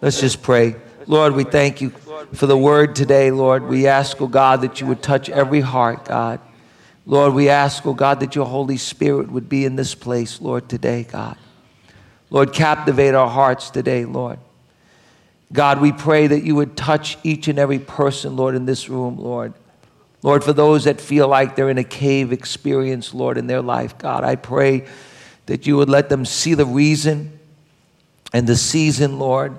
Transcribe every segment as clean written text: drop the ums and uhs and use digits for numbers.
Let's just pray. Lord, we thank you for the word today, Lord. We ask, oh God, that you would touch every heart, God. Lord, we ask, oh God, that your Holy Spirit would be in this place, Lord, today, God. Lord, captivate our hearts today, Lord. God, we pray that you would touch each and every person, Lord, in this room, Lord. Lord, for those that feel like they're in a cave experience, Lord, in their life, God, I pray that you would let them see the reason and the season, Lord.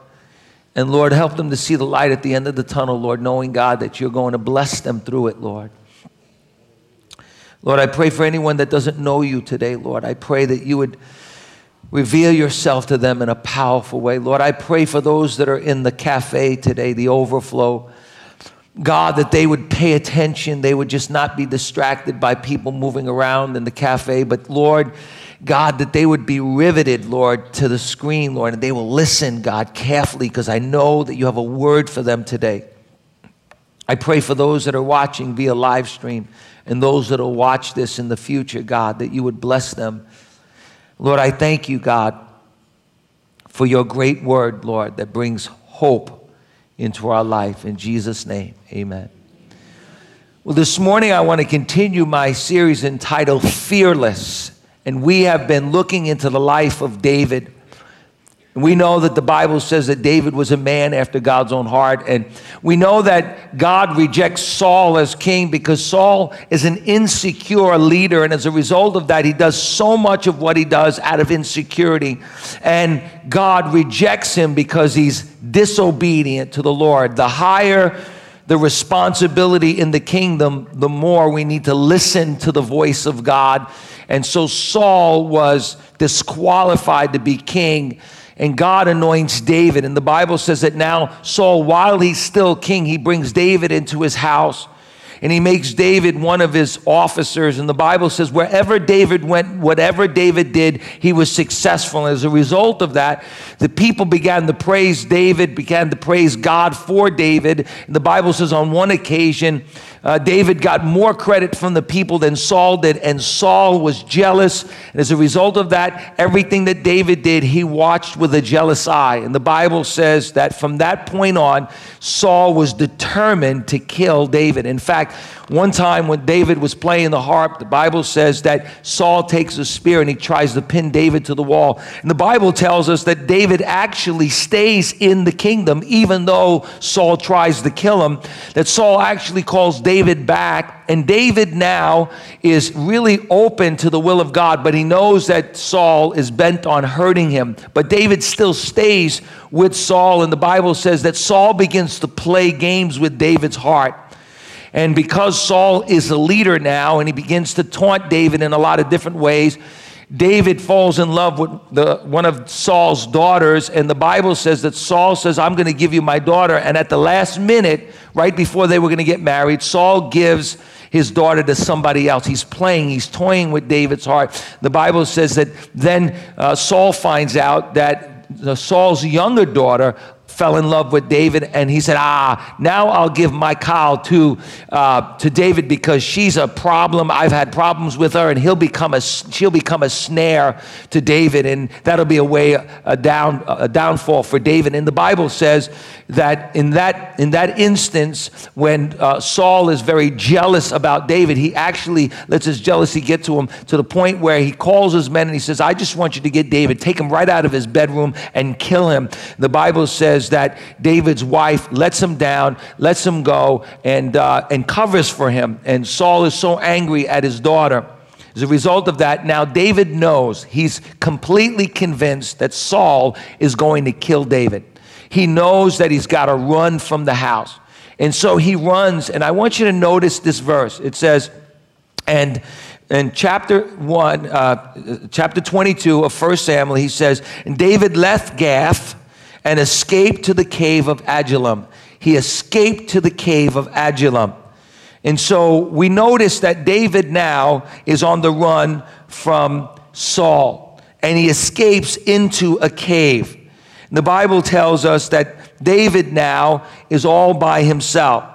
And Lord, help them to see the light at the end of the tunnel, Lord, knowing, God, that you're going to bless them through it, Lord. Lord, I pray for anyone that doesn't know you today, Lord. I pray that you would reveal yourself to them in a powerful way. Lord, I pray for those that are in the cafe today, the overflow. God, that they would pay attention. They would just not be distracted by people moving around in the cafe. But Lord, God, that they would be riveted, Lord, to the screen, Lord, and they will listen, God, carefully, because I know that you have a word for them today. I pray for those that are watching via live stream and those that will watch this in the future, God, that you would bless them. Lord, I thank you, God, for your great word, Lord, that brings hope into our life. In Jesus' name, amen. Well, this morning I want to continue my series entitled Fearless, and we have been looking into the life of David. And we know that the Bible says that David was a man after God's own heart, and we know that God rejects Saul as king because Saul is an insecure leader, and as a result of that, he does so much of what he does out of insecurity, and God rejects him because he's disobedient to the Lord. The higher the responsibility in the kingdom, the more we need to listen to the voice of God, and so Saul was disqualified to be king. And God anoints David. And the Bible says that now Saul, while he's still king, he brings David into his house. And he makes David one of his officers. And the Bible says wherever David went, whatever David did, he was successful. And as a result of that, the people began to praise David, began to praise God for David. And the Bible says on one occasion, David got more credit from the people than Saul did, and Saul was jealous. And as a result of that, everything that David did, he watched with a jealous eye. And the Bible says that from that point on, Saul was determined to kill David. In fact, one time when David was playing the harp, the Bible says that Saul takes a spear and he tries to pin David to the wall. And the Bible tells us that David actually stays in the kingdom, even though Saul tries to kill him, that Saul actually calls David back, and David now is really open to the will of God, but he knows that Saul is bent on hurting him. But David still stays with Saul, and the Bible says that Saul begins to play games with David's heart. And because Saul is a leader now, and he begins to taunt David in a lot of different ways, David falls in love with one of Saul's daughters, and the Bible says that Saul says, I'm going to give you my daughter. And at the last minute, right before they were going to get married, Saul gives his daughter to somebody else. He's playing, he's toying with David's heart. The Bible says that then Saul finds out that Saul's younger daughter fell in love with David, and he said, now I'll give my Michal to David because she's a problem. I've had problems with her, and she'll become a snare to David, and that'll be a downfall for David. And the Bible says that in that instance, when Saul is very jealous about David, he actually lets his jealousy get to him to the point where he calls his men and he says, I just want you to get David, take him right out of his bedroom and kill him. The Bible says that David's wife lets him down, lets him go, and covers for him. And Saul is so angry at his daughter. As a result of that, now David knows, he's completely convinced that Saul is going to kill David. He knows that he's got to run from the house. And so he runs, and I want you to notice this verse. It says, and in chapter 22 of 1 Samuel, he says, and David left Gath and escaped to the cave of Adullam. He escaped to the cave of Adullam. And so we notice that David now is on the run from Saul, and he escapes into a cave. And the Bible tells us that David now is all by himself.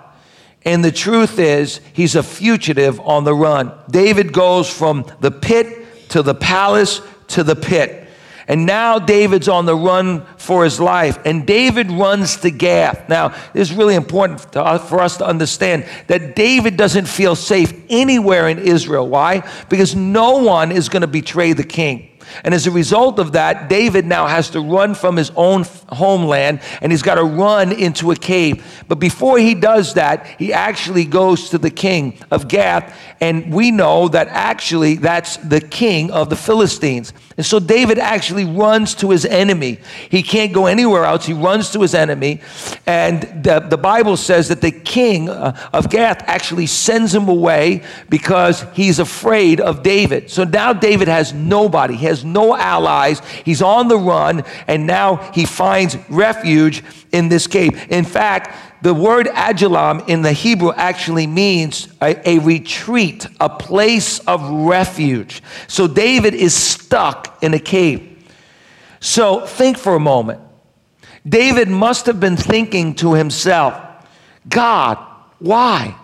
And the truth is, he's a fugitive on the run. David goes from the pit to the palace to the pit. And now David's on the run for his life. And David runs to Gath. Now, it's really important for us to understand that David doesn't feel safe anywhere in Israel. Why? Because no one is going to betray the king. And as a result of that, David now has to run from his own homeland, and he's got to run into a cave. But before he does that, he actually goes to the king of Gath, and we know that actually that's the king of the Philistines. And so David actually runs to his enemy. He can't go anywhere else. He runs to his enemy, and the Bible says that the king of Gath actually sends him away because he's afraid of David. So now David has nobody. He has no allies. He's on the run, and now he finds refuge in this cave. In fact, the word Adullam in the Hebrew actually means a retreat, a place of refuge. So David is stuck in a cave. So think for a moment. David must have been thinking to himself, God, why?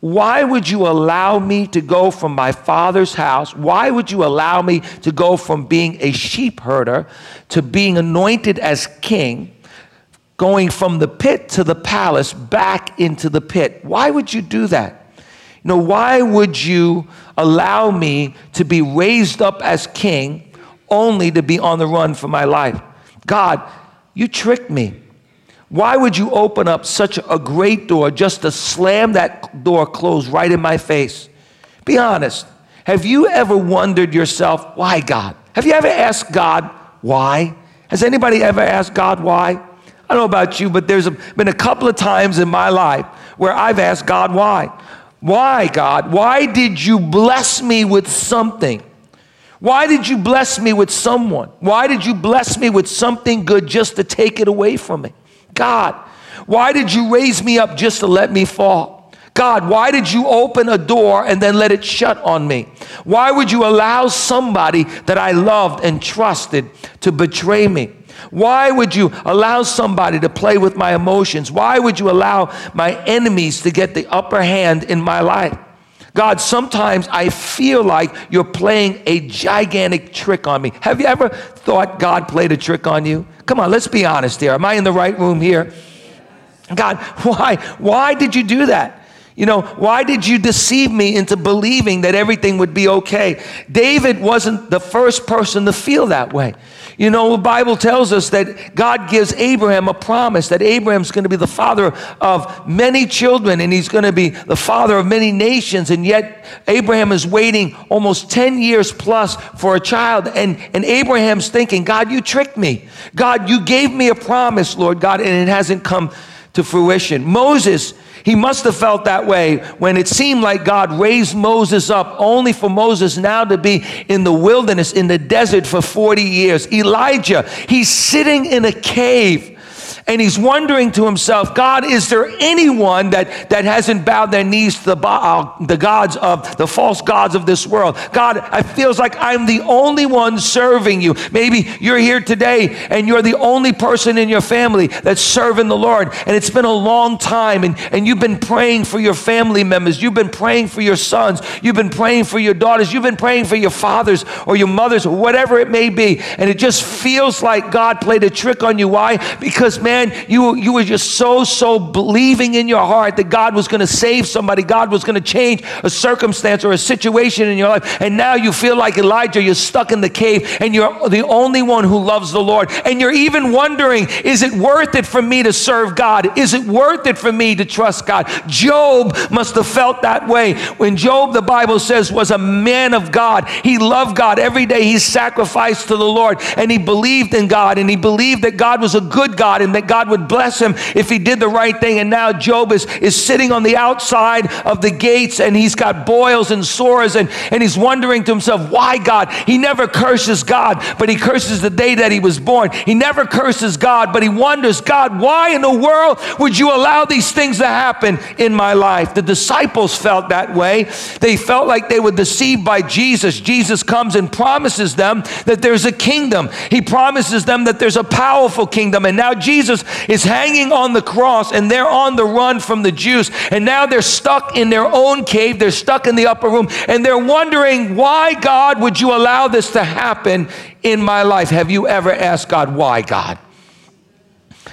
Why would you allow me to go from my father's house? Why would you allow me to go from being a sheep herder to being anointed as king, going from the pit to the palace, back into the pit? Why would you do that? You know, why would you allow me to be raised up as king only to be on the run for my life? God, you tricked me. Why would you open up such a great door just to slam that door closed right in my face? Be honest. Have you ever wondered yourself, why, God? Have you ever asked God why? Has anybody ever asked God why? I don't know about you, but there's been a couple of times in my life where I've asked God why. Why, God? Why did you bless me with something? Why did you bless me with someone? Why did you bless me with something good just to take it away from me? God, why did you raise me up just to let me fall? God, why did you open a door and then let it shut on me? Why would you allow somebody that I loved and trusted to betray me? Why would you allow somebody to play with my emotions? Why would you allow my enemies to get the upper hand in my life? God, sometimes I feel like you're playing a gigantic trick on me. Have you ever thought God played a trick on you? Come on, let's be honest here. Am I in the right room here? God, why did you do that? You know, why did you deceive me into believing that everything would be okay? David wasn't the first person to feel that way. You know, the Bible tells us that God gives Abraham a promise that Abraham's going to be the father of many children, and he's going to be the father of many nations, and yet Abraham is waiting almost 10 years plus for a child, and Abraham's thinking, God, you tricked me. God, you gave me a promise, Lord God, and it hasn't come to fruition. Moses, he must have felt that way when it seemed like God raised Moses up, only for Moses now to be in the wilderness, in the desert for 40 years. Elijah, he's sitting in a cave, and he's wondering to himself, God, is there anyone that hasn't bowed their knees to the gods of the false gods of this world? God, it feels like I'm the only one serving you. Maybe you're here today and you're the only person in your family that's serving the Lord, and it's been a long time, and you've been praying for your family members. You've been praying for your sons. You've been praying for your daughters. You've been praying for your fathers or your mothers or whatever it may be, and it just feels like God played a trick on you. Why? Because, man, you were just so believing in your heart that God was going to save somebody. God was going to change a circumstance or a situation in your life. And now you feel like Elijah, you're stuck in the cave, and you're the only one who loves the Lord. And you're even wondering, is it worth it for me to serve God? Is it worth it for me to trust God? Job must have felt that way. When Job, the Bible says, was a man of God. He loved God. Every day he sacrificed to the Lord, and he believed in God, and he believed that God was a good God, and that God would bless him if he did the right thing. And now Job is sitting on the outside of the gates, and he's got boils and sores, and he's wondering to himself, why, God? He never curses God, but he curses the day that he was born. He never curses God, but he wonders, God, why in the world would you allow these things to happen in my life? The disciples felt that way. They felt like they were deceived by Jesus. Jesus comes and promises them that there's a kingdom. He promises them that there's a powerful kingdom, and now Jesus Jesus is hanging on the cross, and they're on the run from the Jews, and now they're stuck in their own cave, they're stuck in the upper room, and they're wondering, why, God, would you allow this to happen in my life? Have you ever asked God, why, God?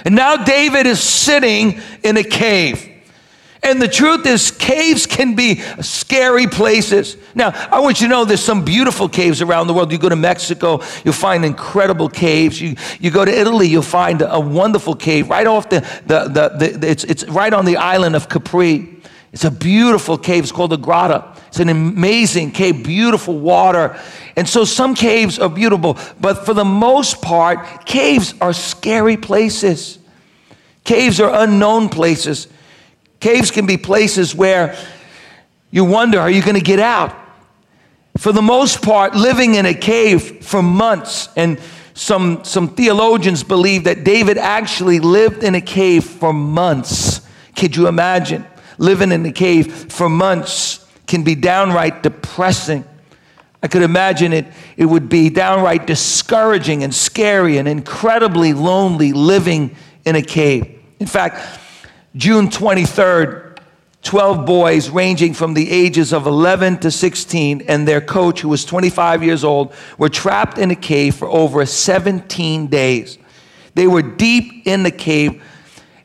And now David is sitting in a cave. And the truth is, caves can be scary places. Now, I want you to know there's some beautiful caves around the world. You go to Mexico, you'll find incredible caves. You go to Italy, you'll find a wonderful cave right off it's right on the island of Capri. It's a beautiful cave. It's called the Grotta. It's an amazing cave, beautiful water. And so some caves are beautiful, but for the most part, caves are scary places. Caves are unknown places. Caves can be places where you wonder, are you going to get out? For the most part, living in a cave for months, and some theologians believe that David actually lived in a cave for months. Could you imagine? Living in a cave for months can be downright depressing. I could imagine it would be downright discouraging and scary and incredibly lonely living in a cave. In fact, June 23rd, 12 boys ranging from the ages of 11 to 16 and their coach, who was 25 years old, were trapped in a cave for over 17 days. They were deep in the cave,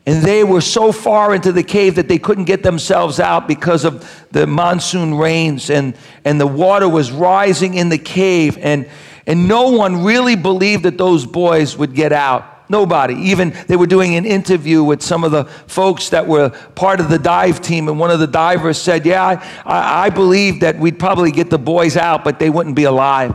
and they were so far into the cave that they couldn't get themselves out because of the monsoon rains, and the water was rising in the cave, and no one really believed that those boys would get out. Nobody. Even they were doing an interview with some of the folks that were part of the dive team, and one of the divers said, I believe that we'd probably get the boys out, but they wouldn't be alive.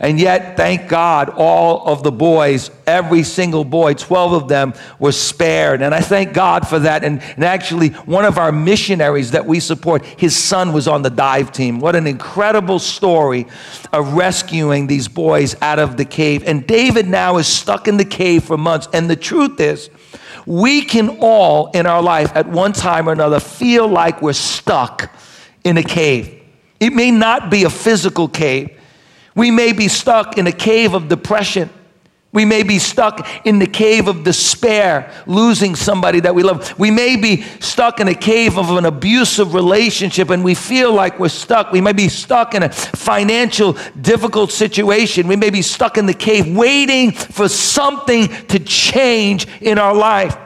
And yet, thank God, all of the boys, every single boy, 12 of them, were spared. And I thank God for that. And actually, one of our missionaries that we support, his son was on the dive team. What an incredible story of rescuing these boys out of the cave. And David now is stuck in the cave for months. And the truth is, we can all in our life at one time or another feel like we're stuck in a cave. It may not be a physical cave. We may be stuck in a cave of depression. We may be stuck in the cave of despair, losing somebody that we love. We may be stuck in a cave of an abusive relationship, and we feel like we're stuck. We may be stuck in a financial difficult situation. We may be stuck in the cave waiting for something to change in our life.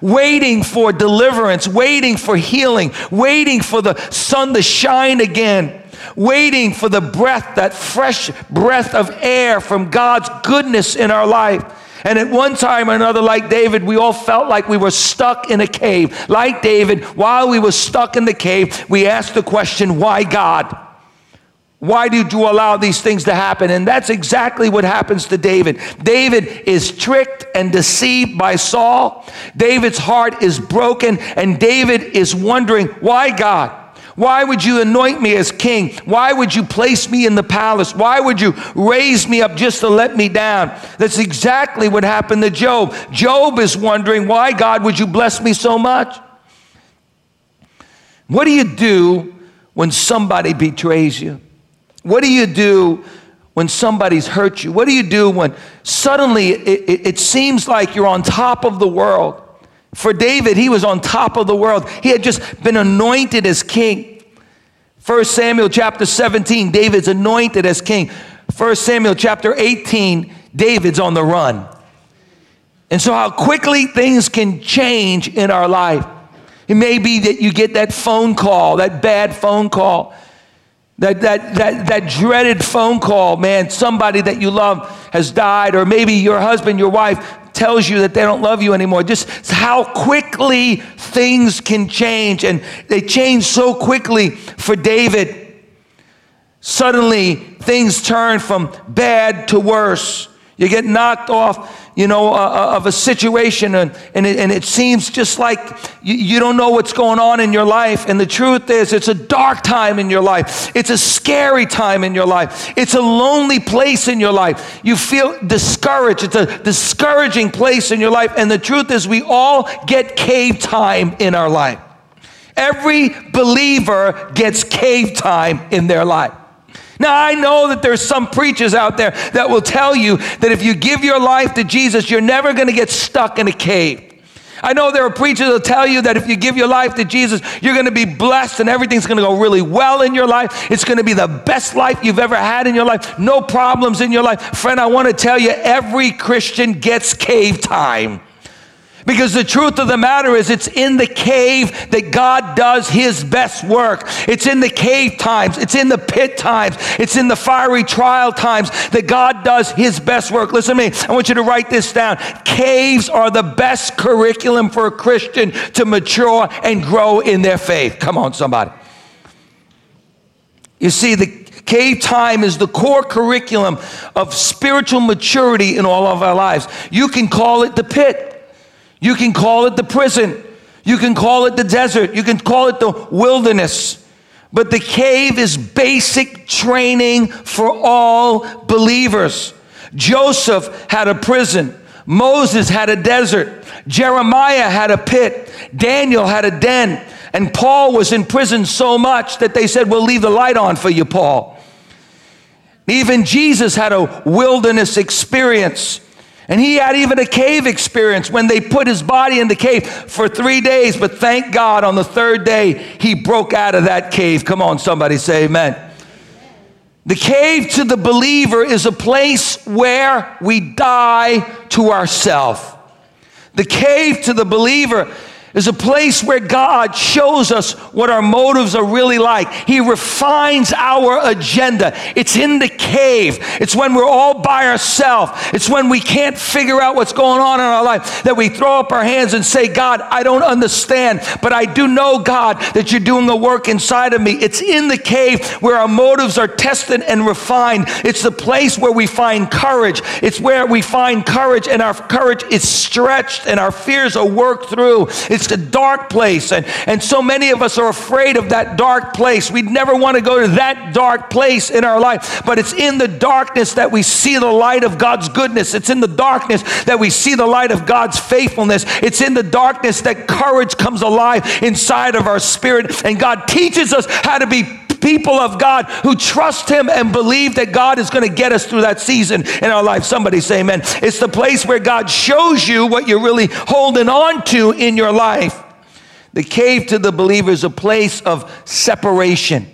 Waiting for deliverance, waiting for healing, waiting for the sun to shine again, waiting for the breath, that fresh breath of air from God's goodness in our life. And at one time or another, like David, we all felt like we were stuck in a cave. Like David, while we were stuck in the cave, we asked the question, why, God? Why did you allow these things to happen? And that's exactly what happens to David. David is tricked and deceived by Saul. David's heart is broken, and David is wondering, why, God? Why would you anoint me as king? Why would you place me in the palace? Why would you raise me up just to let me down? That's exactly what happened to Job. Job is wondering, why, God, would you bless me so much? What do you do when somebody betrays you? What do you do when somebody's hurt you? What do you do when suddenly it seems like you're on top of the world? For David, he was on top of the world. He had just been anointed as king. 1 Samuel chapter 17, David's anointed as king. 1 Samuel chapter 18, David's on the run. And so how quickly things can change in our life. It may be that you get that phone call, that bad phone call, that dreaded phone call, man, somebody that you love has died, or maybe your husband, your wife, tells you that they don't love you anymore. Just how quickly things can change. And they change so quickly for David. Suddenly, things turn from bad to worse. You get knocked off, of a situation, and it seems just like you don't know what's going on in your life. And the truth is, it's a dark time in your life. It's a scary time in your life. It's a lonely place in your life. You feel discouraged. It's a discouraging place in your life. And the truth is, we all get cave time in our life. Every believer gets cave time in their life. Now, I know that there's some preachers out there that will tell you that if you give your life to Jesus, you're never going to get stuck in a cave. I know there are preachers who tell you that if you give your life to Jesus, you're going to be blessed and everything's going to go really well in your life. It's going to be the best life you've ever had in your life. No problems in your life. Friend, I want to tell you, every Christian gets cave time. Because the truth of the matter is, it's in the cave that God does his best work. It's in the cave times. It's in the pit times. It's in the fiery trial times that God does his best work. Listen to me. I want you to write this down. Caves are the best curriculum for a Christian to mature and grow in their faith. Come on, somebody. You see, the cave time is the core curriculum of spiritual maturity in all of our lives. You can call it the pit. You can call it the prison. You can call it the desert. You can call it the wilderness. But the cave is basic training for all believers. Joseph had a prison. Moses had a desert. Jeremiah had a pit. Daniel had a den. And Paul was in prison so much that they said, "We'll leave the light on for you, Paul." Even Jesus had a wilderness experience. And he had even a cave experience when they put his body in the cave for 3 days. But thank God, on the third day, he broke out of that cave. Come on, somebody say amen. Amen. The cave to the believer is a place where we die to ourselves. The cave to the believer is a place where God shows us what our motives are really like. He refines our agenda. It's in the cave. It's when we're all by ourselves. It's when we can't figure out what's going on in our life that we throw up our hands and say, "God, I don't understand, but I do know, God, that you're doing the work inside of me." It's in the cave where our motives are tested and refined. It's the place where we find courage. It's where we find courage, and our courage is stretched and our fears are worked through. It's a dark place, and so many of us are afraid of that dark place. We'd never want to go to that dark place in our life, but it's in the darkness that we see the light of God's goodness. It's in the darkness that we see the light of God's faithfulness. It's in the darkness that courage comes alive inside of our spirit, and God teaches us how to be people of God who trust him and believe that God is going to get us through that season in our life. Somebody say amen. It's the place where God shows you what you're really holding on to in your life. The cave to the believer is a place of separation.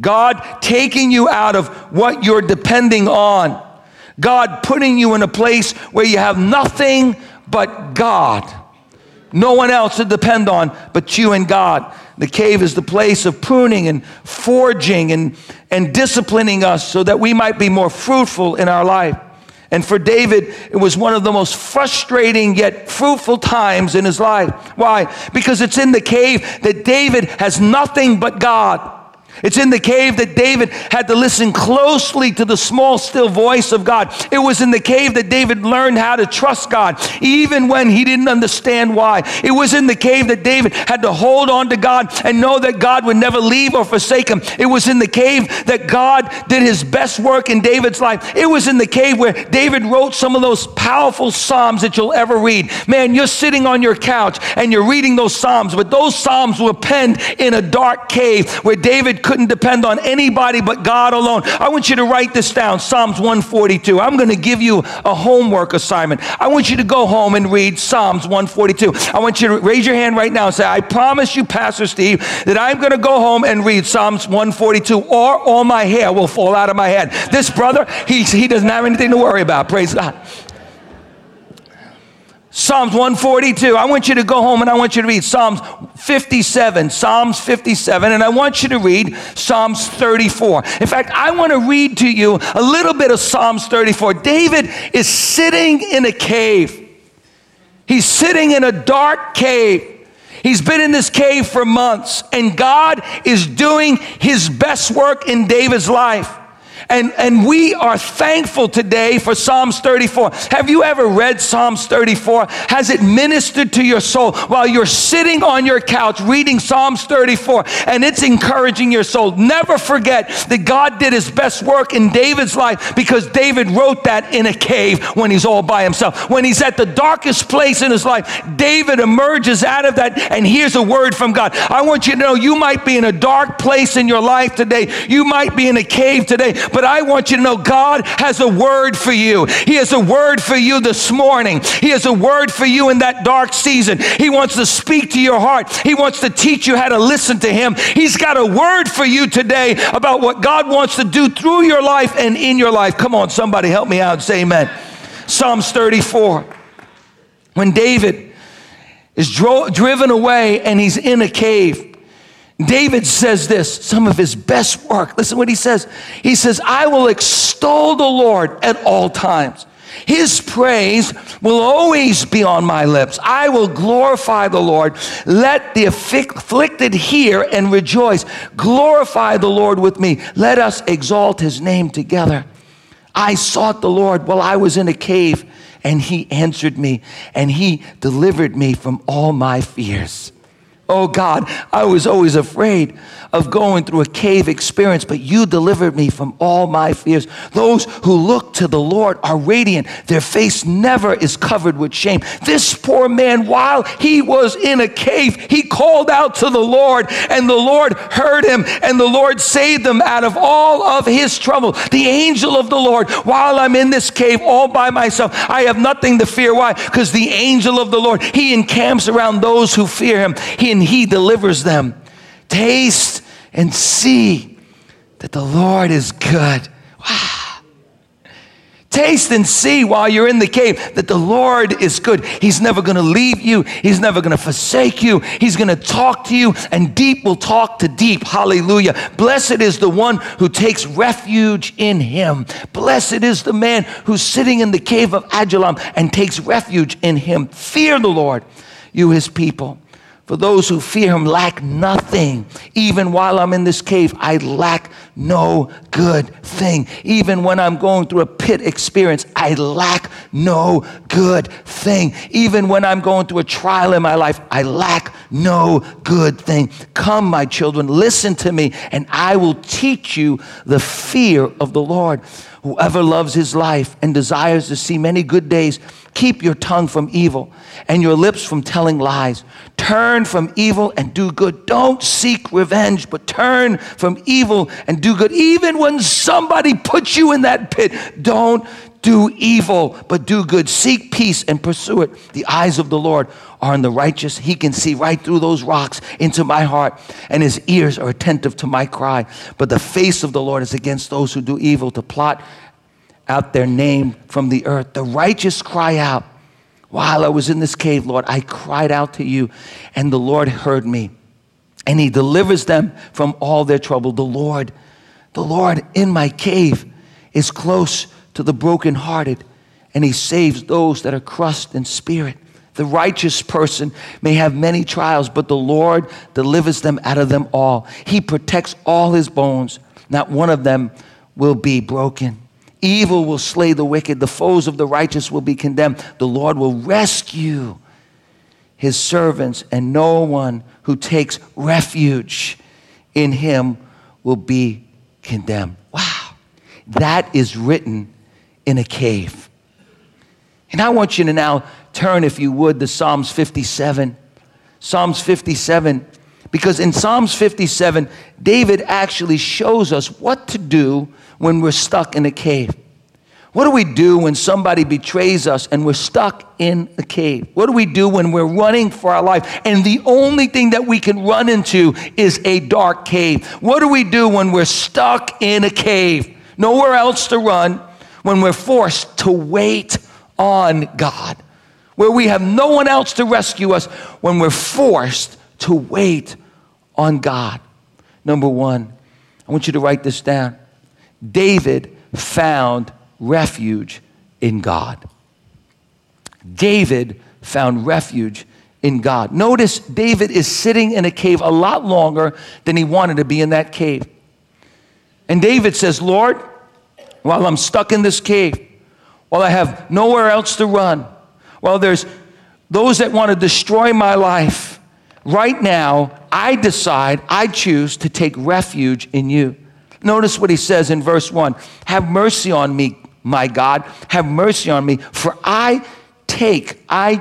God taking you out of what you're depending on. God putting you in a place where you have nothing but God. No one else to depend on but you and God. The cave is the place of pruning and forging and disciplining us so that we might be more fruitful in our life. And for David, it was one of the most frustrating yet fruitful times in his life. Why? Because it's in the cave that David has nothing but God. It's in the cave that David had to listen closely to the small, still voice of God. It was in the cave that David learned how to trust God, even when he didn't understand why. It was in the cave that David had to hold on to God and know that God would never leave or forsake him. It was in the cave that God did his best work in David's life. It was in the cave where David wrote some of those powerful Psalms that you'll ever read. Man, you're sitting on your couch and you're reading those Psalms, but those Psalms were penned in a dark cave where David couldn't depend on anybody but God alone. I want you to write this down, Psalms 142. I'm going to give you a homework assignment. I want you to go home and read Psalms 142. I want you to raise your hand right now and say, "I promise you, Pastor Steve, that I'm going to go home and read Psalms 142 or all my hair will fall out of my head." This brother, he doesn't have anything to worry about. Praise God. Psalms 142, I want you to go home and I want you to read Psalms 57, and I want you to read Psalms 34. In fact, I want to read to you a little bit of Psalms 34. David is sitting in a cave. He's sitting in a dark cave. He's been in this cave for months, and God is doing his best work in David's life. And we are thankful today for Psalms 34. Have you ever read Psalms 34? Has it ministered to your soul while you're sitting on your couch reading Psalms 34 and it's encouraging your soul? Never forget that God did his best work in David's life because David wrote that in a cave when he's all by himself. When he's at the darkest place in his life, David emerges out of that, and here's a word from God. I want you to know you might be in a dark place in your life today. You might be in a cave today, but But I want you to know God has a word for you. He has a word for you this morning. He has a word for you in that dark season. He wants to speak to your heart. He wants to teach you how to listen to him. He's got a word for you today about what God wants to do through your life and in your life. Come on, somebody help me out and say amen. Psalms 34. When David is driven away and he's in a cave, David says this, some of his best work. Listen what he says. He says, I will extol the Lord at all times. His praise will always be on my lips. I will glorify the Lord. Let the afflicted hear and rejoice. Glorify the Lord with me. Let us exalt his name together. I sought the Lord while I was in a cave, and he answered me, and he delivered me from all my fears. Oh God, I was always afraid of going through a cave experience, but you delivered me from all my fears. Those who look to the Lord are radiant. Their face never is covered with shame. This poor man, while he was in a cave, he called out to the Lord, and the Lord heard him, and the Lord saved him out of all of his trouble. The angel of the Lord, while I'm in this cave all by myself, I have nothing to fear. Why? Because the angel of the Lord, he encamps around those who fear him. He delivers them. Taste and see that the Lord is good. Wow. Taste and see while you're in the cave that the Lord is good. He's never going to leave you. He's never going to forsake you. He's going to talk to you, and deep will talk to deep. Hallelujah. Blessed is the one who takes refuge in him. Blessed is the man who's sitting in the cave of Adullam and takes refuge in him. Fear the Lord, you his people. For those who fear him lack nothing. Even while I'm in this cave, I lack no good thing. Even when I'm going through a pit experience, I lack no good thing. Even when I'm going through a trial in my life, I lack no good thing. Come, my children, listen to me, and I will teach you the fear of the Lord. Whoever loves his life and desires to see many good days, keep your tongue from evil and your lips from telling lies. Turn from evil and do good. Don't seek revenge, but turn from evil and do good. Even when somebody puts you in that pit, don't do evil, but do good. Seek peace and pursue it. The eyes of the Lord are on the righteous. He can see right through those rocks into my heart, and his ears are attentive to my cry. But the face of the Lord is against those who do evil, to plot out their name from the earth. The righteous cry out. While I was in this cave, Lord, I cried out to you, and the Lord heard me, and he delivers them from all their trouble. The Lord in my cave is close to the brokenhearted, and he saves those that are crushed in spirit. The righteous person may have many trials, but the Lord delivers them out of them all. He protects all his bones. Not one of them will be broken. Evil will slay the wicked. The foes of the righteous will be condemned. The Lord will rescue his servants, and no one who takes refuge in him will be condemned. Wow. That is written in a cave. And I want you to now turn, if you would, to Psalms 57. Psalms 57, because in Psalms 57, David actually shows us what to do when we're stuck in a cave. What do we do when somebody betrays us and we're stuck in a cave? What do we do when we're running for our life and the only thing that we can run into is a dark cave? What do we do when we're stuck in a cave? Nowhere else to run, when we're forced to wait on God. Where we have no one else to rescue us, when we're forced to wait on God. Number one, I want you to write this down. David found refuge in God. David found refuge in God. Notice David is sitting in a cave a lot longer than he wanted to be in that cave. And David says, Lord, while I'm stuck in this cave, while I have nowhere else to run, well, there's those that want to destroy my life. Right now, I choose to take refuge in you. Notice what he says in verse 1. Have mercy on me, my God. Have mercy on me, for I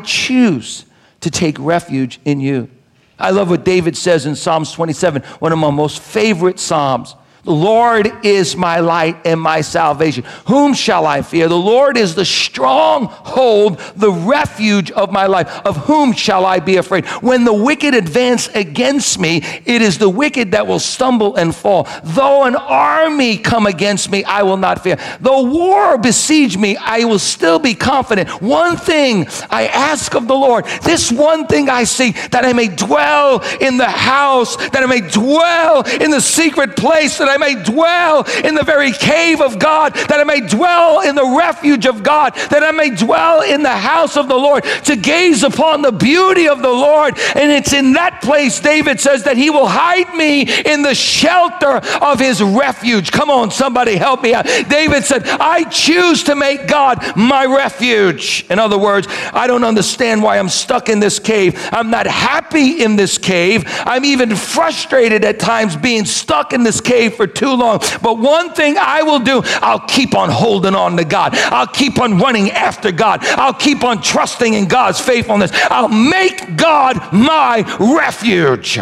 choose to take refuge in you. I love what David says in Psalms 27, one of my most favorite Psalms. The Lord is my light and my salvation. Whom shall I fear? The Lord is the stronghold, the refuge of my life. Of whom shall I be afraid? When the wicked advance against me, it is the wicked that will stumble and fall. Though an army come against me, I will not fear. Though war besiege me, I will still be confident. One thing I ask of the Lord, this one thing I seek, that I may dwell in the house, that I may dwell in the secret place, that I may dwell in the very cave of God, that I may dwell in the refuge of God, that I may dwell in the house of the Lord, to gaze upon the beauty of the Lord. And it's in that place, David says, that he will hide me in the shelter of his refuge. Come on, somebody help me out. David said, I choose to make God my refuge. In other words, I don't understand why I'm stuck in this cave. I'm not happy in this cave. I'm even frustrated at times being stuck in this cave for too long. But one thing I will do, I'll keep on holding on to God. I'll keep on running after God. I'll keep on trusting in God's faithfulness. I'll make God my refuge.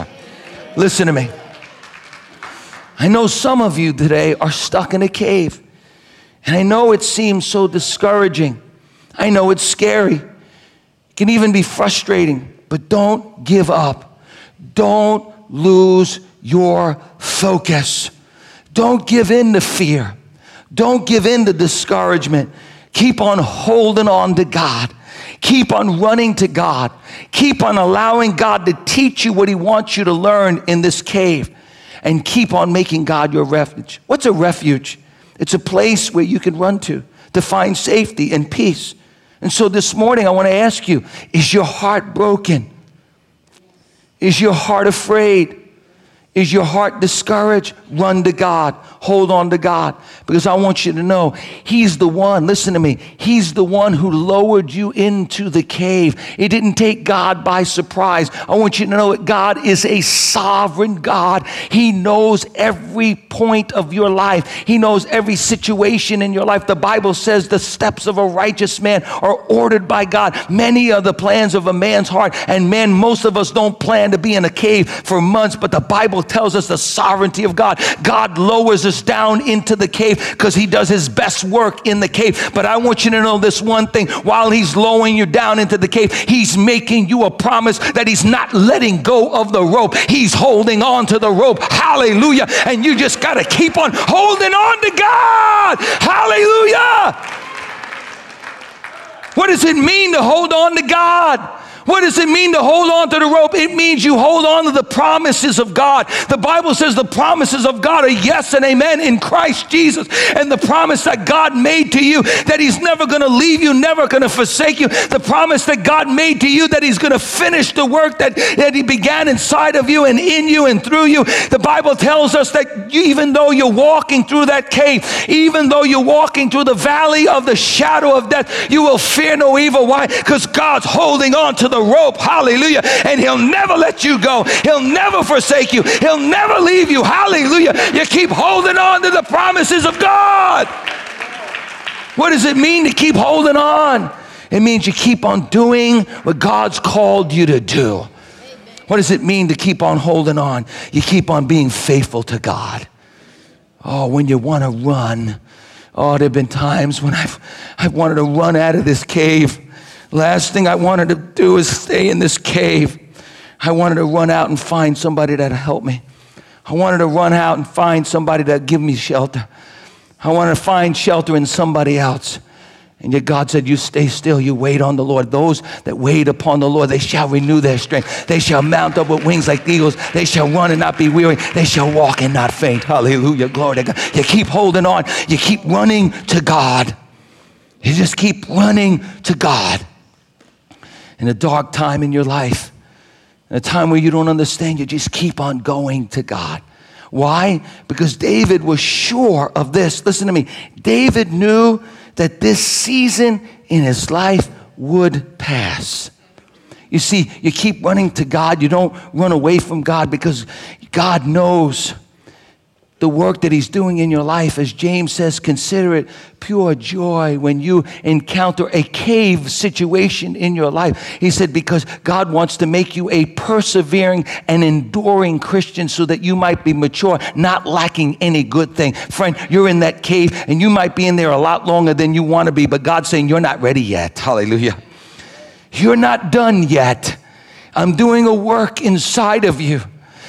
Listen to me. I know some of you today are stuck in a cave. And I know it seems so discouraging. I know it's scary. It can even be frustrating. But don't give up. Don't lose your focus. Don't give in to fear. Don't give in to discouragement. Keep on holding on to God. Keep on running to God. Keep on allowing God to teach you what He wants you to learn in this cave. And keep on making God your refuge. What's a refuge? It's a place where you can run to find safety and peace. And so this morning, I want to ask you, is your heart broken? Is your heart afraid? Is your heart discouraged? Run to God. Hold on to God. Because I want you to know, He's the one, listen to me, He's the one who lowered you into the cave. It didn't take God by surprise. I want you to know that God is a sovereign God. He knows every point of your life. He knows every situation in your life. The Bible says the steps of a righteous man are ordered by God. Many are the plans of a man's heart. And man, most of us don't plan to be in a cave for months, but the Bible tells us the sovereignty of God. God lowers us down into the cave because He does His best work in the cave. But I want you to know this one thing. While He's lowering you down into the cave, He's making you a promise that He's not letting go of the rope. He's holding on to the rope. Hallelujah. And you just got to keep on holding on to God. Hallelujah. What does it mean to hold on to God? What does it mean to hold on to the rope? It means you hold on to the promises of God. The Bible says the promises of God are yes and amen in Christ Jesus. And the promise that God made to you that He's never going to leave you, never going to forsake you. The promise that God made to you that He's going to finish the work that He began inside of you and in you and through you. The Bible tells us that even though you're walking through that cave, even though you're walking through the valley of the shadow of death, you will fear no evil. Why? Because God's holding on to the rope. Hallelujah. And He'll never let you go. He'll never forsake you. He'll never leave you. Hallelujah. You keep holding on to the promises of God. What does it mean to keep holding on? It means you keep on doing what God's called you to do. What does it mean to keep on holding on? You keep on being faithful to God. Oh, when you want to run. Oh, there have been times when I've wanted to run out of this cave. Last thing I wanted to do is stay in this cave. I wanted to run out and find somebody that'll help me. I wanted to run out and find somebody that'll give me shelter. I wanted to find shelter in somebody else. And yet God said, you stay still, you wait on the Lord. Those that wait upon the Lord, they shall renew their strength. They shall mount up with wings like eagles. They shall run and not be weary. They shall walk and not faint. Hallelujah, glory to God. You keep holding on. You keep running to God. You just keep running to God. In a dark time in your life, in a time where you don't understand, you just keep on going to God. Why? Because David was sure of this. Listen to me. David knew that this season in his life would pass. You see, you keep running to God. You don't run away from God because God knows the work that he's doing in your life. As James says, consider it pure joy when you encounter a cave situation in your life. He said, because God wants to make you a persevering and enduring Christian so that you might be mature, not lacking any good thing. Friend, you're in that cave and you might be in there a lot longer than you want to be, but God's saying you're not ready yet. Hallelujah. You're not done yet. I'm doing a work inside of you.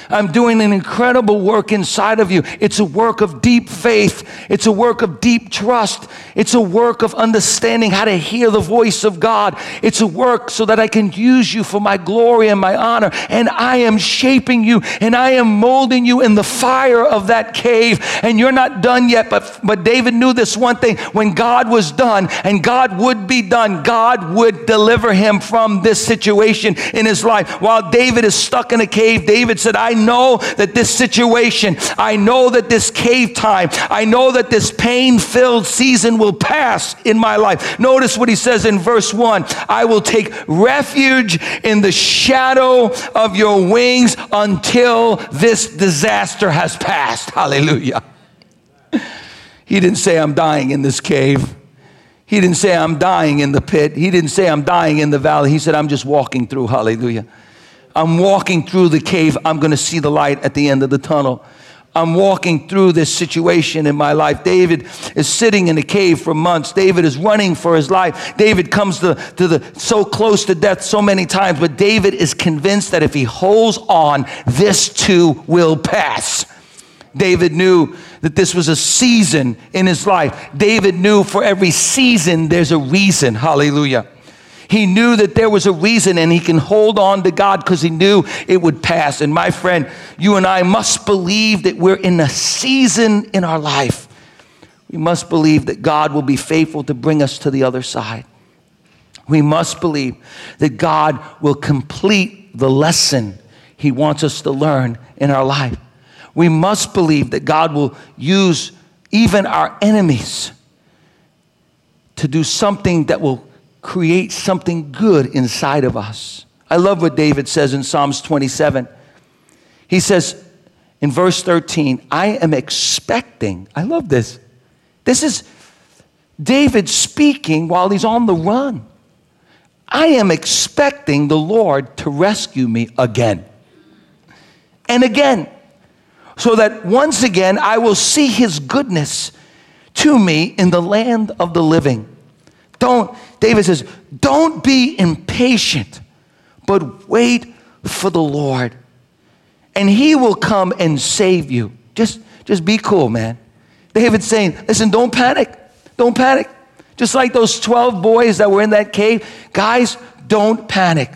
I'm doing an incredible work inside of you. It's a work of deep faith. It's a work of deep trust. It's a work of understanding how to hear the voice of God. It's a work so that I can use you for my glory and my honor. And I am shaping you and I am molding you in the fire of that cave. And you're not done yet, but David knew this one thing. When God was done, and God would be done, God would deliver him from this situation in his life. While David is stuck in a cave, David said, I know that this situation, I know that this cave time, I know that this pain-filled season will pass in my life. Notice what he says in verse 1. I will take refuge in the shadow of your wings until this disaster has passed. Hallelujah. He didn't say I'm dying in this cave. He didn't say I'm dying in the pit. He didn't say I'm dying in the valley. He said I'm just walking through. Hallelujah. I'm walking through the cave. I'm going to see the light at the end of the tunnel. I'm walking through this situation in my life. David is sitting in a cave for months. David is running for his life. David comes to so close to death so many times, but David is convinced that if he holds on, this too will pass. David knew that this was a season in his life. David knew for every season there's a reason. Hallelujah. He knew that there was a reason, and he can hold on to God because he knew it would pass. And my friend, you and I must believe that we're in a season in our life. We must believe that God will be faithful to bring us to the other side. We must believe that God will complete the lesson he wants us to learn in our life. We must believe that God will use even our enemies to do something that will create something good inside of us. I love what David says in Psalms 27. He says in verse 13, I am expecting, I love this. This is David speaking while he's on the run. I am expecting the Lord to rescue me again and again, so that once again I will see his goodness to me in the land of the living. David says, don't be impatient, but wait for the Lord, and he will come and save you. Just be cool, man. David's saying, listen, don't panic. Don't panic. Just like those 12 boys that were in that cave, guys, don't panic.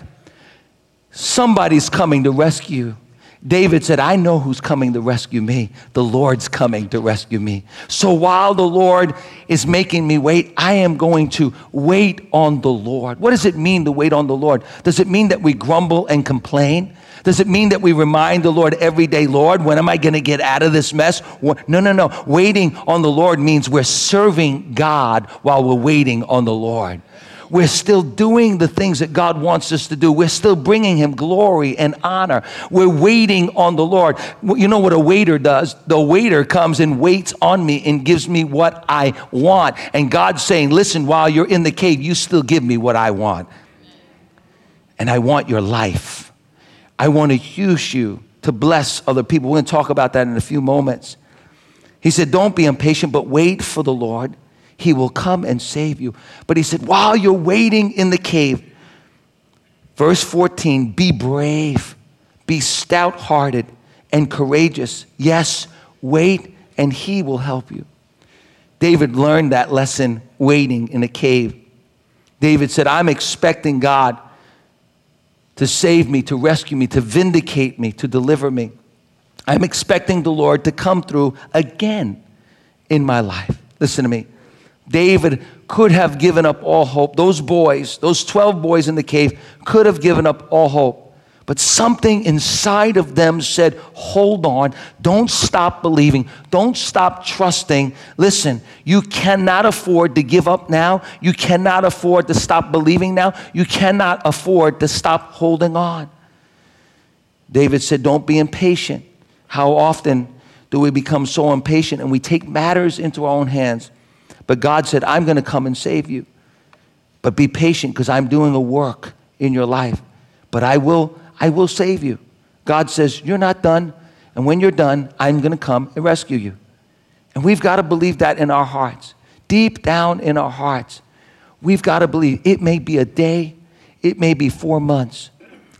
Somebody's coming to rescue you. David said, I know who's coming to rescue me. The Lord's coming to rescue me. So while the Lord is making me wait, I am going to wait on the Lord. What does it mean to wait on the Lord? Does it mean that we grumble and complain? Does it mean that we remind the Lord every day, Lord, when am I going to get out of this mess? No. Waiting on the Lord means we're serving God while we're waiting on the Lord. We're still doing the things that God wants us to do. We're still bringing him glory and honor. We're waiting on the Lord. You know what a waiter does? The waiter comes and waits on me and gives me what I want. And God's saying, listen, while you're in the cave, you still give me what I want. And I want your life. I want to use you to bless other people. We're going to talk about that in a few moments. He said, don't be impatient, but wait for the Lord. He will come and save you. But he said, while you're waiting in the cave, verse 14, be brave, be stout-hearted and courageous. Yes, wait, and he will help you. David learned that lesson waiting in a cave. David said, I'm expecting God to save me, to rescue me, to vindicate me, to deliver me. I'm expecting the Lord to come through again in my life. Listen to me. David could have given up all hope. Those 12 boys in the cave could have given up all hope. But something inside of them said, hold on. Don't stop believing. Don't stop trusting. Listen, you cannot afford to give up now. You cannot afford to stop believing now. You cannot afford to stop holding on. David said, don't be impatient. How often do we become so impatient and we take matters into our own hands. But God said, I'm going to come and save you. But be patient because I'm doing a work in your life. But I will save you. God says, you're not done. And when you're done, I'm going to come and rescue you. And we've got to believe that in our hearts. Deep down in our hearts, we've got to believe. It may be a day. It may be 4 months.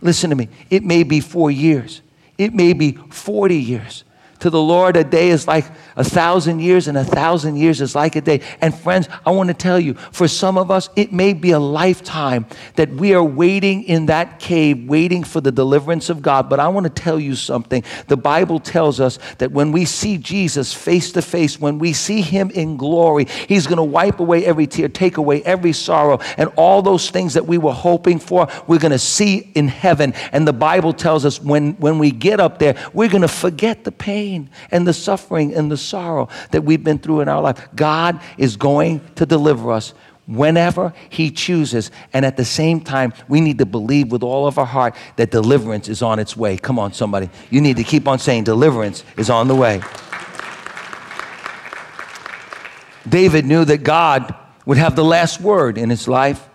Listen to me. It may be 4 years. It may be 40 years. To the Lord, a day is like 1,000 years, and 1,000 years is like a day. And friends, I want to tell you, for some of us, it may be a lifetime that we are waiting in that cave, waiting for the deliverance of God. But I want to tell you something. The Bible tells us that when we see Jesus face to face, when we see him in glory, he's going to wipe away every tear, take away every sorrow, and all those things that we were hoping for, we're going to see in heaven. And the Bible tells us when we get up there, we're going to forget the pain and the suffering and the sorrow that we've been through in our life. God is going to deliver us whenever he chooses. And at the same time, we need to believe with all of our heart that deliverance is on its way. Come on, somebody. You need to keep on saying deliverance is on the way. David knew that God would have the last word in his life.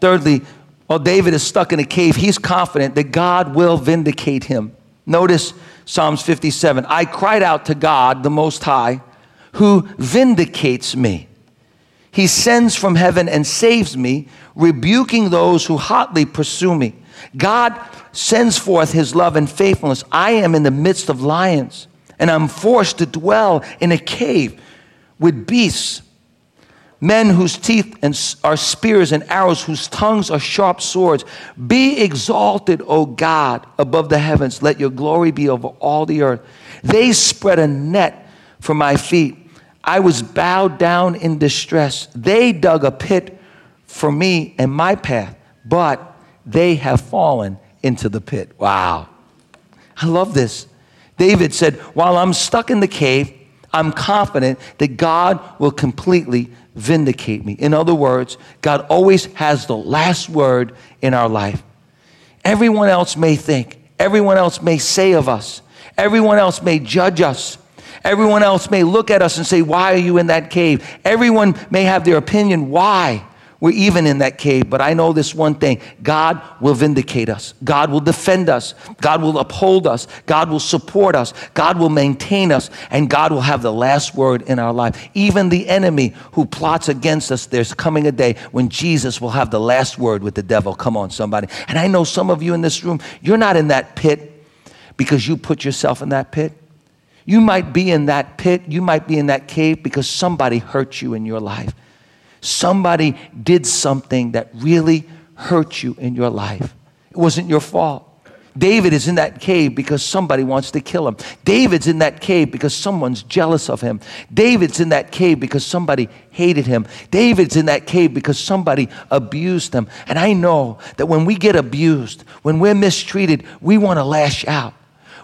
Thirdly, while David is stuck in a cave, he's confident that God will vindicate him. Notice Psalms 57, I cried out to God, the Most High, who vindicates me. He sends from heaven and saves me, rebuking those who hotly pursue me. God sends forth his love and faithfulness. I am in the midst of lions, and I'm forced to dwell in a cave with beasts, men whose teeth are spears and arrows, whose tongues are sharp swords. Be exalted, O God, above the heavens. Let your glory be over all the earth. They spread a net for my feet. I was bowed down in distress. They dug a pit for me and my path, but they have fallen into the pit. Wow. I love this. David said, while I'm stuck in the cave, I'm confident that God will completely vindicate me. In other words, God always has the last word in our life. Everyone else may think, everyone else may say of us, everyone else may judge us, everyone else may look at us and say, why are you in that cave? Everyone may have their opinion why we're even in that cave. But I know this one thing, God will vindicate us. God will defend us. God will uphold us. God will support us. God will maintain us. And God will have the last word in our life. Even the enemy who plots against us, there's coming a day when Jesus will have the last word with the devil. Come on, somebody. And I know some of you in this room, you're not in that pit because you put yourself in that pit. You might be in that pit. You might be in that cave because somebody hurt you in your life. Somebody did something that really hurt you in your life. It wasn't your fault. David is in that cave because somebody wants to kill him. David's in that cave because someone's jealous of him. David's in that cave because somebody hated him. David's in that cave because somebody abused him. And I know that when we get abused, when we're mistreated, we want to lash out.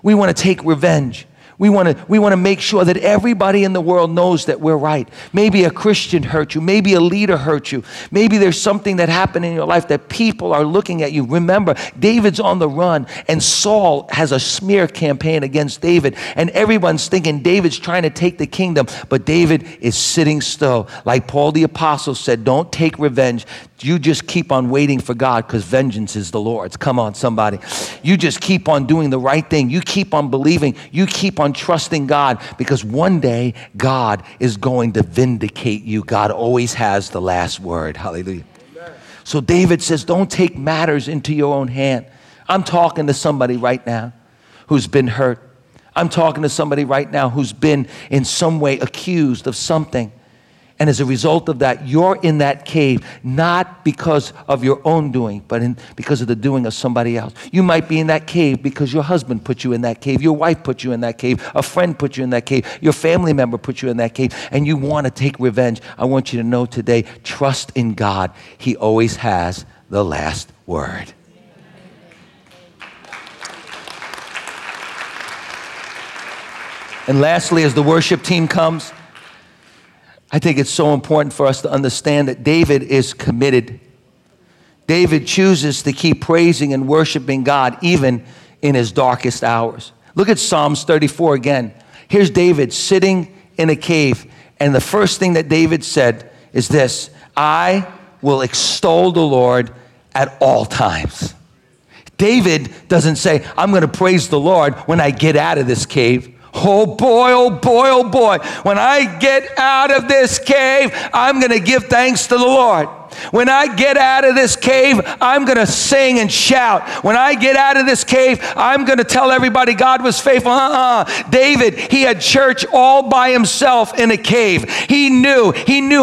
We want to take revenge. We want to make sure that everybody in the world knows that we're right. Maybe a Christian hurt you. Maybe a leader hurt you. Maybe there's something that happened in your life that people are looking at you. Remember, David's on the run, and Saul has a smear campaign against David, and everyone's thinking David's trying to take the kingdom, but David is sitting still. Like Paul the Apostle said, don't take revenge. You just keep on waiting for God because vengeance is the Lord's. Come on, somebody. You just keep on doing the right thing. You keep on believing. You keep on trusting God because one day God is going to vindicate you. God always has the last word. Hallelujah. Amen. So David says, don't take matters into your own hand. I'm talking to somebody right now who's been hurt. I'm talking to somebody right now who's been in some way accused of something. And as a result of that, you're in that cave, not because of your own doing, but because of the doing of somebody else. You might be in that cave because your husband put you in that cave, your wife put you in that cave, a friend put you in that cave, your family member put you in that cave, and you want to take revenge. I want you to know today, trust in God. He always has the last word. And lastly, as the worship team comes, I think it's so important for us to understand that David is committed. David chooses to keep praising and worshiping God even in his darkest hours. Look at Psalms 34 again. Here's David sitting in a cave, and the first thing that David said is this: I will extol the Lord at all times. David doesn't say, I'm going to praise the Lord when I get out of this cave. Oh boy, oh boy, oh boy. When I get out of this cave, I'm going to give thanks to the Lord. When I get out of this cave, I'm going to sing and shout. When I get out of this cave, I'm going to tell everybody God was faithful. David, he had church all by himself in a cave. He knew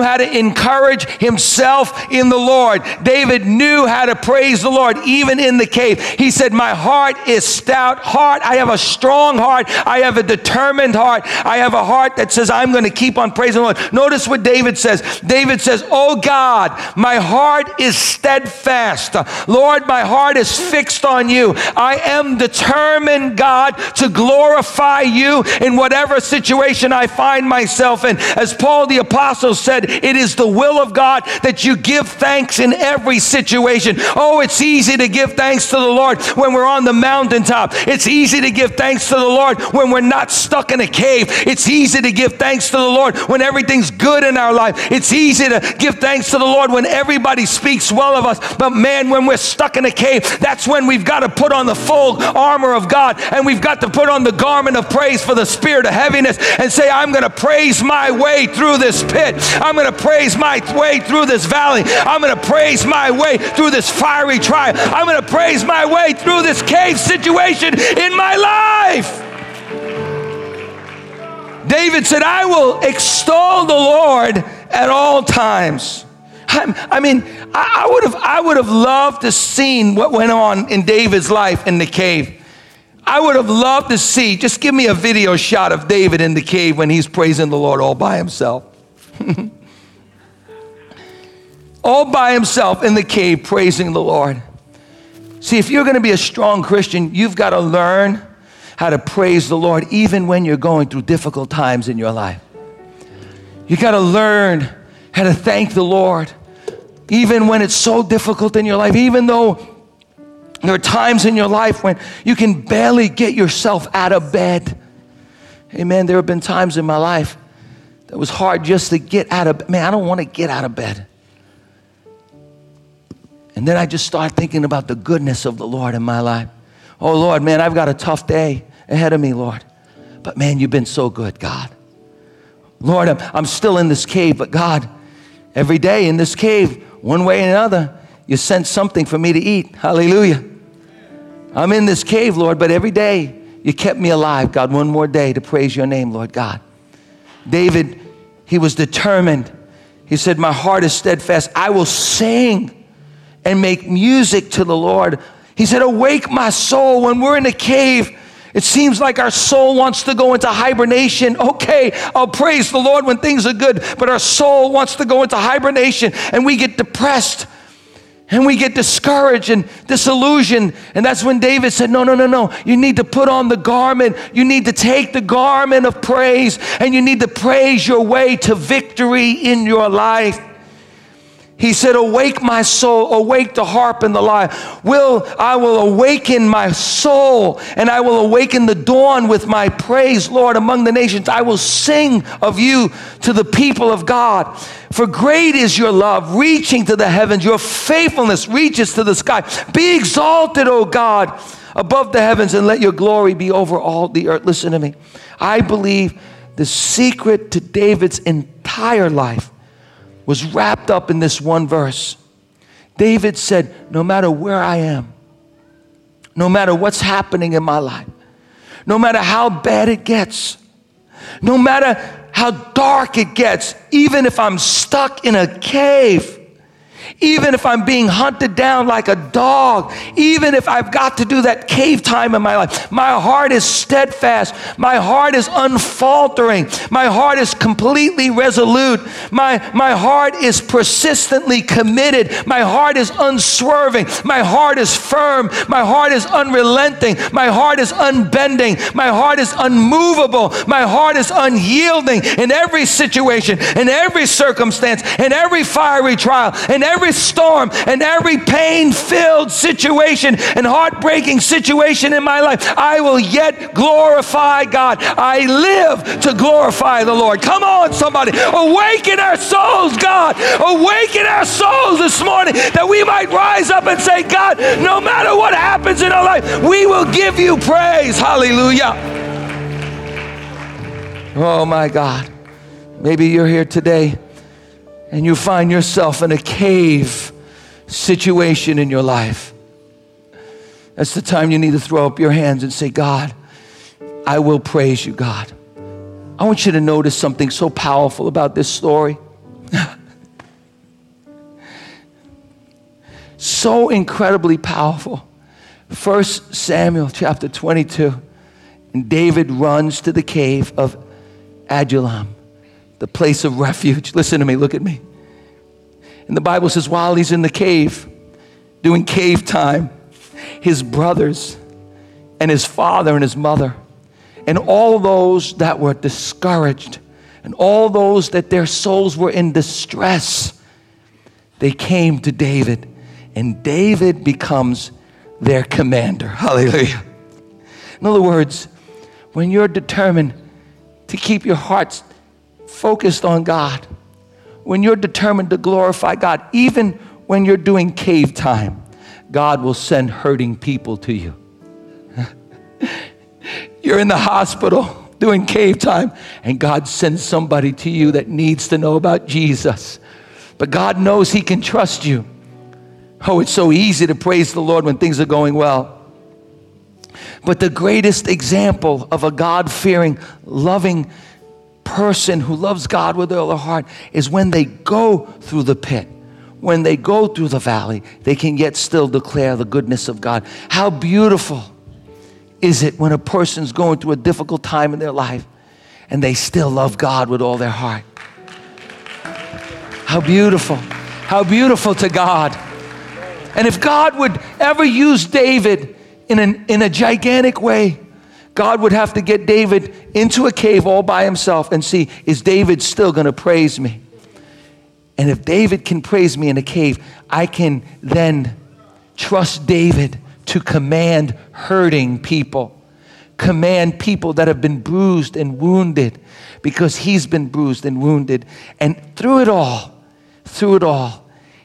how to encourage himself in the Lord. David knew how to praise the Lord even in the cave. He said, my heart is stout heart. I have a strong heart. I have a determined heart. I have a heart that says I'm going to keep on praising the Lord. Notice what David says. David says, oh God, my heart is steadfast. Lord, my heart is fixed on you. I am determined, God, to glorify you in whatever situation I find myself in. As Paul the Apostle said, it is the will of God that you give thanks in every situation. Oh, it's easy to give thanks to the Lord when we're on the mountaintop. It's easy to give thanks to the Lord when we're not stuck in a cave. It's easy to give thanks to the Lord when everything's good in our life. It's easy to give thanks to the Lord when everybody speaks well of us, but man, when we're stuck in a cave, that's when we've got to put on the full armor of God, and we've got to put on the garment of praise for the spirit of heaviness and say, I'm going to praise my way through this pit. I'm going to praise my way through this valley. I'm going to praise my way through this fiery trial. I'm going to praise my way through this cave situation in my life. David said, I will extol the Lord at all times. I mean, I would have loved to seen what went on in David's life in the cave. I would have loved to see, just give me a video shot of David in the cave when he's praising the Lord all by himself. All by himself in the cave praising the Lord. See, if you're going to be a strong Christian, you've got to learn how to praise the Lord even when you're going through difficult times in your life. You got to learn how to thank the Lord even when it's so difficult in your life, even though there are times in your life when you can barely get yourself out of bed. Amen. There have been times in my life that was hard just to get out of bed. Man, I don't want to get out of bed. And then I just start thinking about the goodness of the Lord in my life. Oh, Lord, man, I've got a tough day ahead of me, Lord. But, man, you've been so good, God. Lord, I'm still in this cave, but God, every day in this cave, one way or another, you sent something for me to eat. Hallelujah. I'm in this cave, Lord, but every day you kept me alive, God, one more day to praise your name, Lord God. David, he was determined. He said, my heart is steadfast. I will sing and make music to the Lord. He said, awake my soul. When we're in a cave, it seems like our soul wants to go into hibernation. Okay, I'll praise the Lord when things are good, but our soul wants to go into hibernation, and we get depressed, and we get discouraged and disillusioned. And that's when David said, no. You need to put on the garment. You need to take the garment of praise, and you need to praise your way to victory in your life. He said, awake my soul, awake the harp and the lyre. I will awaken my soul, and I will awaken the dawn with my praise, Lord, among the nations. I will sing of you to the people of God. For great is your love, reaching to the heavens. Your faithfulness reaches to the sky. Be exalted, O God, above the heavens, and let your glory be over all the earth. Listen to me. I believe the secret to David's entire life was wrapped up in this one verse. David said, no matter where I am, no matter what's happening in my life, no matter how bad it gets, no matter how dark it gets, even if I'm stuck in a cave, even if I'm being hunted down like a dog, even if I've got to do that cave time in my life, my heart is steadfast. My heart is unfaltering. My heart is completely resolute. My heart is persistently committed. My heart is unswerving. My heart is firm. My heart is unrelenting. My heart is unbending. My heart is unmovable. My heart is unyielding in every situation, in every circumstance, in every fiery trial, in every every storm and every pain-filled situation and heartbreaking situation in my life, I will yet glorify God. I live to glorify the Lord. Come on, somebody. Awaken our souls, God. Awaken our souls this morning that we might rise up and say, God, no matter what happens in our life, we will give you praise. Hallelujah. Oh, my God. Maybe you're here today and you find yourself in a cave situation in your life. That's the time you need to throw up your hands and say, God, I will praise you, God. I want you to notice something so powerful about this story. So incredibly powerful. 1 Samuel chapter 22, and David runs to the cave of Adullam, the place of refuge. Listen to me, look at me. And the Bible says while he's in the cave, doing cave time, his brothers and his father and his mother and all those that were discouraged and all those that their souls were in distress, they came to David, and David becomes their commander. Hallelujah. In other words, when you're determined to keep your hearts focused on God, when you're determined to glorify God, even when you're doing cave time, God will send hurting people to you. You're in the hospital doing cave time, and God sends somebody to you that needs to know about Jesus. But God knows He can trust you. Oh, it's so easy to praise the Lord when things are going well. But the greatest example of a God-fearing, loving person who loves God with all their heart is when they go through the pit, when they go through the valley, they can yet still declare the goodness of God. How beautiful is it when a person's going through a difficult time in their life and they still love God with all their heart? How beautiful to God. And if God would ever use David in a gigantic way, God would have to get David into a cave all by himself and see, is David still going to praise me? And if David can praise me in a cave, I can then trust David to command hurting people, command people that have been bruised and wounded, because he's been bruised and wounded. And through it all,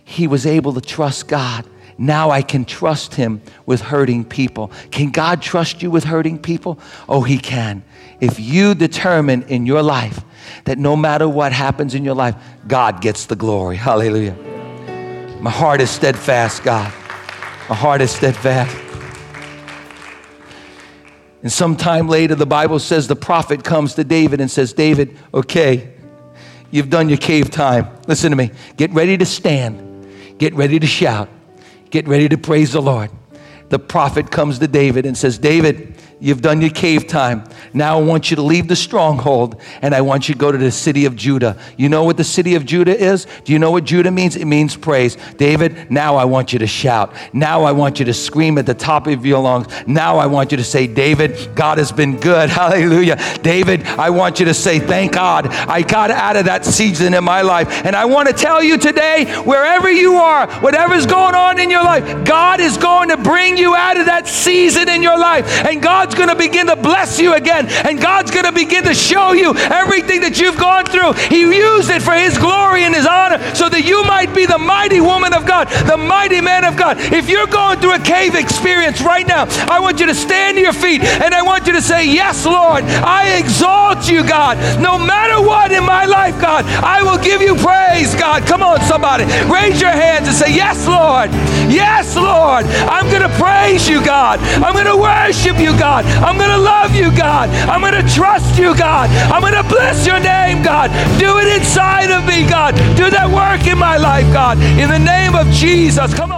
he was able to trust God. Now I can trust Him with hurting people. Can God trust you with hurting people? Oh, He can. If you determine in your life that no matter what happens in your life, God gets the glory. Hallelujah. My heart is steadfast, God. My heart is steadfast. And sometime later, the Bible says the prophet comes to David and says, David, okay, you've done your cave time. Listen to me. Get ready to stand. Get ready to shout. Get ready to praise the Lord. The prophet comes to David and says, David, you've done your cave time. Now I want you to leave the stronghold, and I want you to go to the city of Judah. You know what the city of Judah is? Do you know what Judah means? It means praise. David, now I want you to shout. Now I want you to scream at the top of your lungs. Now I want you to say, David, God has been good. Hallelujah. David, I want you to say, thank God. I got out of that season in my life. And I want to tell you today, wherever you are, whatever's going on in your life, God is going to bring you out of that season in your life, and God's going to begin to bless you again, and God's going to begin to show you everything that you've gone through. He used it for His glory and His honor, so that you might be the mighty woman of God, the mighty man of God. If you're going through a cave experience right now, I want you to stand to your feet, and I want you to say, yes, Lord, I exalt you, God. No matter what in my life, God, I will give you praise, God. Come on, somebody. Raise your hands and say, yes, Lord. Yes, Lord. I'm going to praise you, God. I'm going to worship you, God. I'm going to love you, God. I'm going to trust you, God. I'm going to bless your name, God. Do it inside of me, God. Do that work in my life, God. In the name of Jesus. Come on.